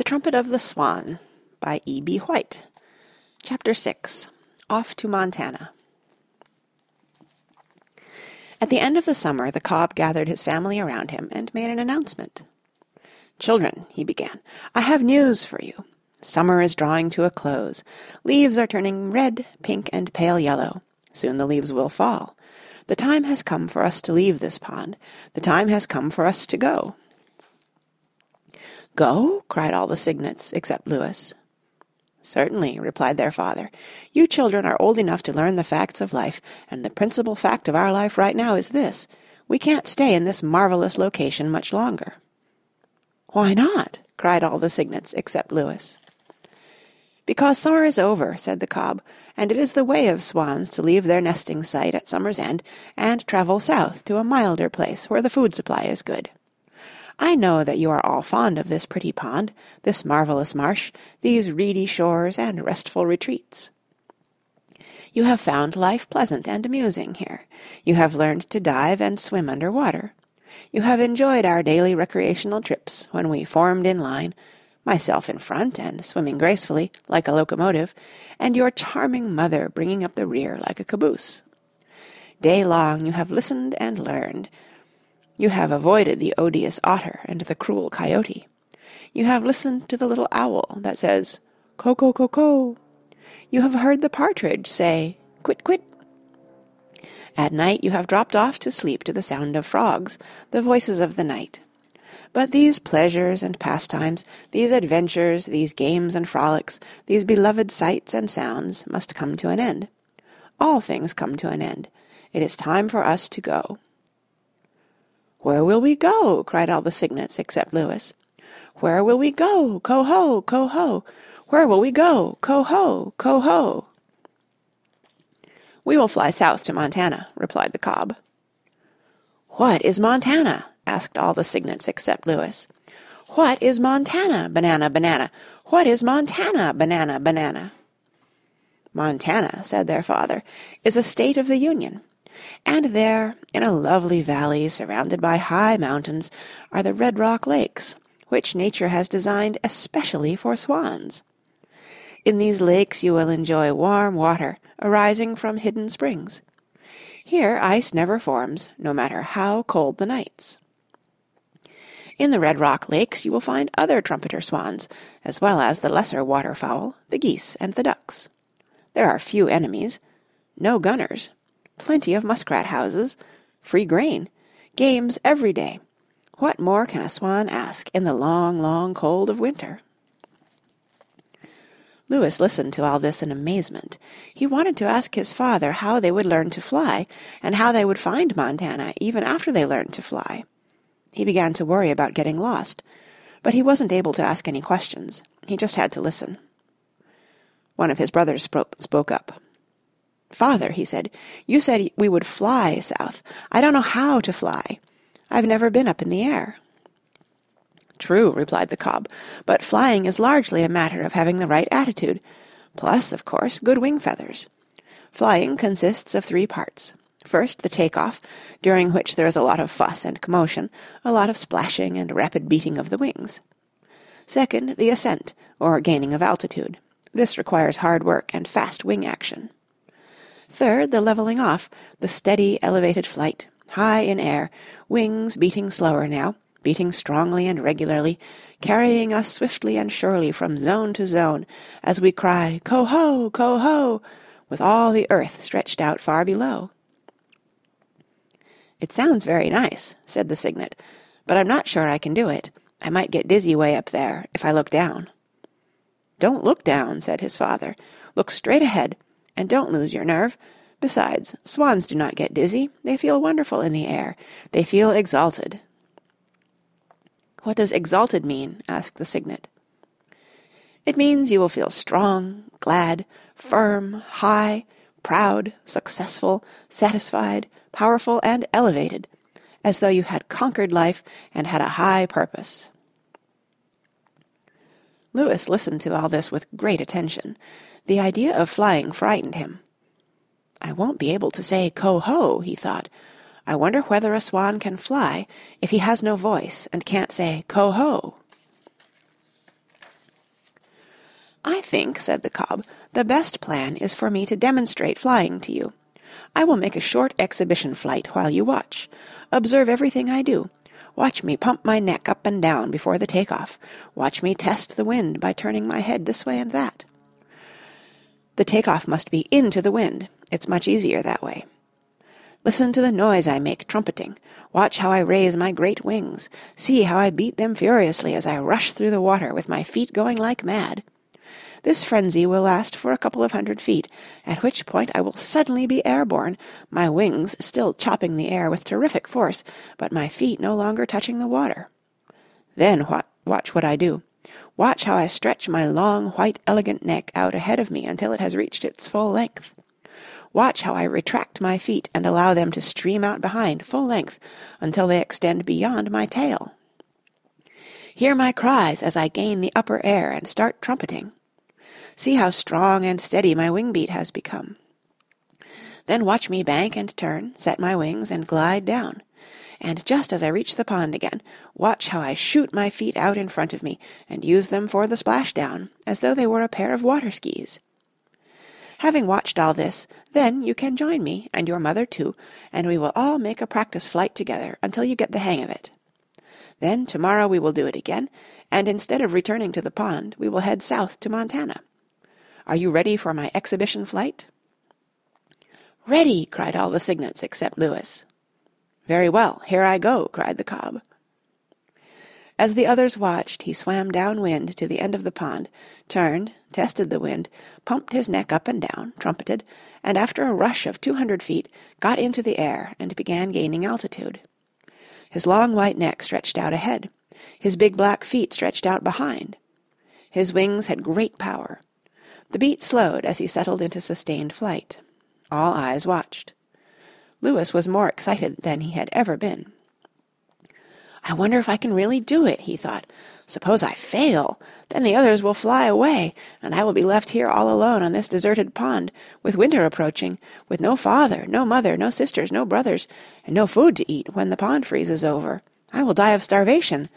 The Trumpet of the Swan by E. B. White. Chapter 6. Off to Montana. At the end of the summer, the cob gathered his family around him and made an announcement. "Children," he began, "I have news for you. Summer is drawing to a close. Leaves are turning red, pink, and pale yellow. Soon the leaves will fall. The time has come for us to leave this pond. The time has come for us to go." "Go?" cried all the cygnets except Lewis. "Certainly," replied their father. "You children are old enough to learn the facts of life, and the principal fact of our life right now is this: we can't stay in this marvelous location much longer." "Why not?" cried all the cygnets except Lewis. "Because summer is over," said the cob, "and it is the way of swans to leave their nesting site at summer's end and travel south to a milder place where the food supply is good. I know that you are all fond of this pretty pond, this marvellous marsh, these reedy shores and restful retreats. You have found life pleasant and amusing here. You have learned to dive and swim under water. You have enjoyed our daily recreational trips when we formed in line, myself in front and swimming gracefully like a locomotive, and your charming mother bringing up the rear like a caboose. Day long you have listened and learned. You have avoided the odious otter and the cruel coyote. You have listened to the little owl that says, 'Ko, ko, ko, ko.' You have heard the partridge say, 'Quit, quit.' At night you have dropped off to sleep to the sound of frogs, the voices of the night. But these pleasures and pastimes, these adventures, these games and frolics, these beloved sights and sounds must come to an end. All things come to an end. It is time for us to go." "Where will we go?" cried all the cygnets except Lewis. "Where will we go? Co-ho, co-ho! Where will we go? Co-ho, co-ho!" "We will fly south to Montana," replied the cob. "What is Montana?" asked all the cygnets except Lewis. "What is Montana? Banana, banana! What is Montana? Banana, banana!" "Montana," said their father, "is a state of the Union. And there, in a lovely valley surrounded by high mountains, are the Red Rock Lakes, which nature has designed especially for swans. In these lakes you will enjoy warm water arising from hidden springs. Here ice never forms, no matter how cold the nights. In the Red Rock Lakes you will find other trumpeter swans, as well as the lesser waterfowl, the geese and the ducks. There are few enemies, no gunners, plenty of muskrat houses, free grain, games every day. What more can a swan ask in the long, long cold of winter?" Lewis listened to all this in amazement. He wanted to ask his father how they would learn to fly, and how they would find Montana even after they learned to fly. He began to worry about getting lost, but he wasn't able to ask any questions. He just had to listen. One of his brothers spoke up. "Father," he said, "you said we would fly south. I don't know how to fly. I've never been up in the air." "True," replied the cob, "but flying is largely a matter of having the right attitude, plus, of course, good wing feathers. Flying consists of three parts. First, the take-off, during which there is a lot of fuss and commotion, a lot of splashing and rapid beating of the wings. Second, the ascent, or gaining of altitude. This requires hard work and fast wing action. Third, the leveling off, the steady, elevated flight, high in air, wings beating slower now, beating strongly and regularly, carrying us swiftly and surely from zone to zone, as we cry, 'Ko-ho, ko-ho,' with all the earth stretched out far below." "It sounds very nice," said the cygnet, "but I'm not sure I can do it. I might get dizzy way up there if I look down." "Don't look down," said his father. "Look straight ahead. And don't lose your nerve. Besides, swans do not get dizzy. They feel wonderful in the air. They feel exalted." "What does exalted mean?" asked the cygnet. "It means you will feel strong, glad, firm, high, proud, successful, satisfied, powerful, and elevated, as though you had conquered life and had a high purpose." Lewis listened to all this with great attention. The idea of flying frightened him. "I won't be able to say 'Ko-ho,'" he thought. "I wonder whether a swan can fly if he has no voice and can't say 'Ko-ho.'" think," said the cob, "the best plan is for me to demonstrate flying to you. I will make a short exhibition flight while you watch. Observe everything I do. Watch me pump my neck up and down before the take-off. Watch me test the wind by turning my head this way and that. The take-off must be into the wind. It's much easier that way. Listen to the noise I make trumpeting. Watch how I raise my great wings. See how I beat them furiously as I rush through the water with my feet going like mad. This frenzy will last for a couple of hundred feet, at which point I will suddenly be airborne, my wings still chopping the air with terrific force, but my feet no longer touching the water. Then watch what I do. Watch how I stretch my long, white, elegant neck out ahead of me until it has reached its full length. Watch how I retract my feet and allow them to stream out behind, full length, until they extend beyond my tail. Hear my cries as I gain the upper air and start trumpeting. See how strong and steady my wing-beat has become. Then watch me bank and turn, set my wings, and glide down. And just as I reach the pond again, watch how I shoot my feet out in front of me, and use them for the splashdown, as though they were a pair of water-skis. Having watched all this, then you can join me, and your mother too, and we will all make a practice flight together until you get the hang of it. Then tomorrow we will do it again, and instead of returning to the pond, we will head south to Montana. Are you ready for my exhibition flight?" "Ready!" cried all the cygnets except Lewis. "Very well, here I go!" cried the cob. As the others watched, he swam downwind to the end of the pond, turned, tested the wind, pumped his neck up and down, trumpeted, and after a rush of 200 feet, got into the air and began gaining altitude. His long white neck stretched out ahead. His big black feet stretched out behind. His wings had great power. The beat slowed as he settled into sustained flight. All eyes watched. Lewis was more excited than he had ever been. "I wonder if I can really do it," he thought. "Suppose I fail. Then the others will fly away, and I will be left here all alone on this deserted pond, with winter approaching, with no father, no mother, no sisters, no brothers, and no food to eat when the pond freezes over. I will die of starvation.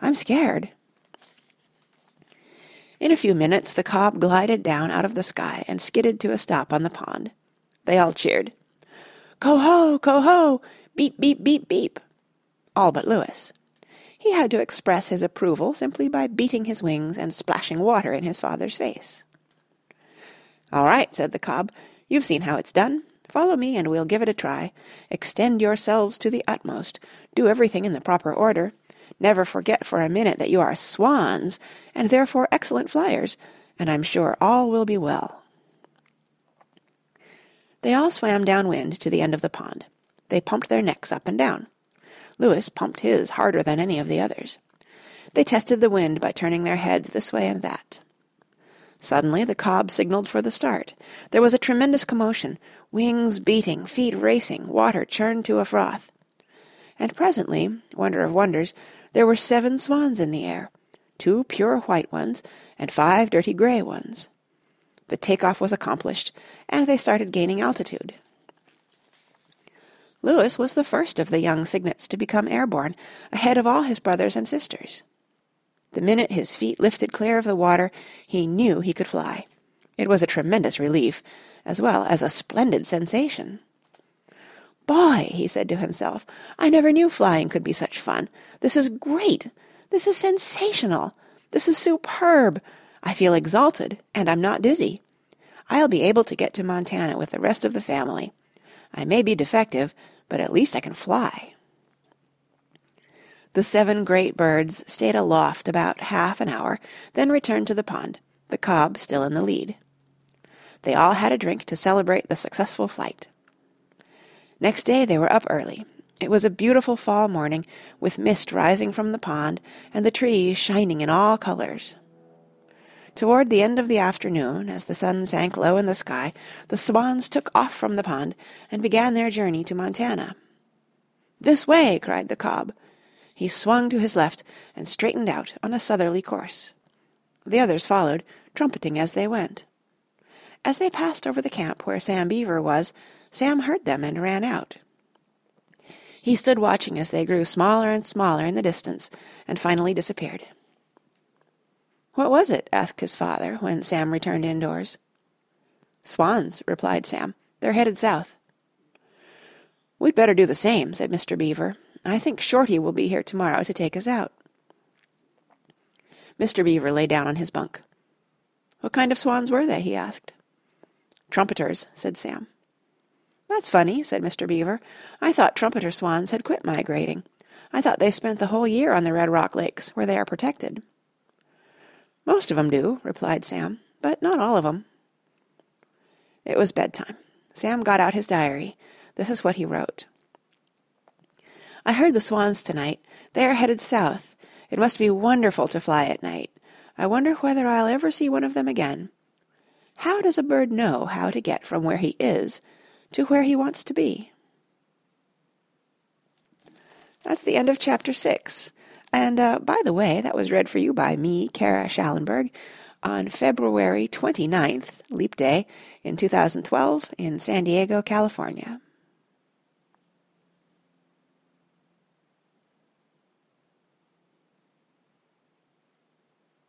I'm scared." In a few minutes the cob glided down out of the sky and skidded to a stop on the pond. They all cheered. "Coho! Coho! Beep, beep, beep, beep!" All but Lewis. He had to express his approval simply by beating his wings and splashing water in his father's face. "All right," said the cob, "you've seen how it's done. Follow me and we'll give it a try. Extend yourselves to the utmost. Do everything in the proper order. Never forget for a minute that you are swans, and therefore excellent flyers, and I'm sure all will be well." They all swam downwind to the end of the pond. They pumped their necks up and down. Lewis pumped his harder than any of the others. They tested the wind by turning their heads this way and that. Suddenly the cob signalled for the start. There was a tremendous commotion, wings beating, feet racing, water churned to a froth. And presently, wonder of wonders, there were 7 swans in the air, 2 pure white ones and 5 dirty grey ones. The take-off was accomplished, and they started gaining altitude. Lewis was the first of the young cygnets to become airborne, ahead of all his brothers and sisters. The minute his feet lifted clear of the water, he knew he could fly. It was a tremendous relief, as well as a splendid sensation. "Boy," he said to himself, "I never knew flying could be such fun. This is great. This is sensational. This is superb. I feel exalted, and I'm not dizzy. I'll be able to get to Montana with the rest of the family. I may be defective, but at least I can fly." The 7 great birds stayed aloft about half an hour, then returned to the pond, the cob still in the lead. They all had a drink to celebrate the successful flight. Next day they were up early. It was a beautiful fall morning, with mist rising from the pond and the trees shining in all colors. Toward the end of the afternoon, as the sun sank low in the sky, the swans took off from the pond and began their journey to Montana. "This way!" cried the cob. He swung to his left and straightened out on a southerly course. The others followed, trumpeting as they went. As they passed over the camp where Sam Beaver was, Sam heard them and ran out. He stood watching as they grew smaller and smaller in the distance, and finally disappeared. "What was it?" asked his father, when Sam returned indoors. "Swans," replied Sam. "They're headed south." "We'd better do the same," said Mr. Beaver. "I think Shorty will be here to-morrow to take us out." Mr. Beaver lay down on his bunk. "What kind of swans were they?" he asked. "Trumpeters," said Sam. "That's funny," said Mr. Beaver. "I thought trumpeter swans had quit migrating. I thought they spent the whole year on the Red Rock Lakes, where they are protected." "Most of 'em do," replied Sam, "but not all of 'em." It was bedtime. Sam got out his diary. This is what he wrote. "I heard the swans tonight. They are headed south. It must be wonderful to fly at night. I wonder whether I'll ever see one of them again. How does a bird know how to get from where he is to where he wants to be?" That's the end of Chapter 6. And, by the way, that was read for you by me, Kara Schallenberg, on February 29th, Leap Day, in 2012, in San Diego, California.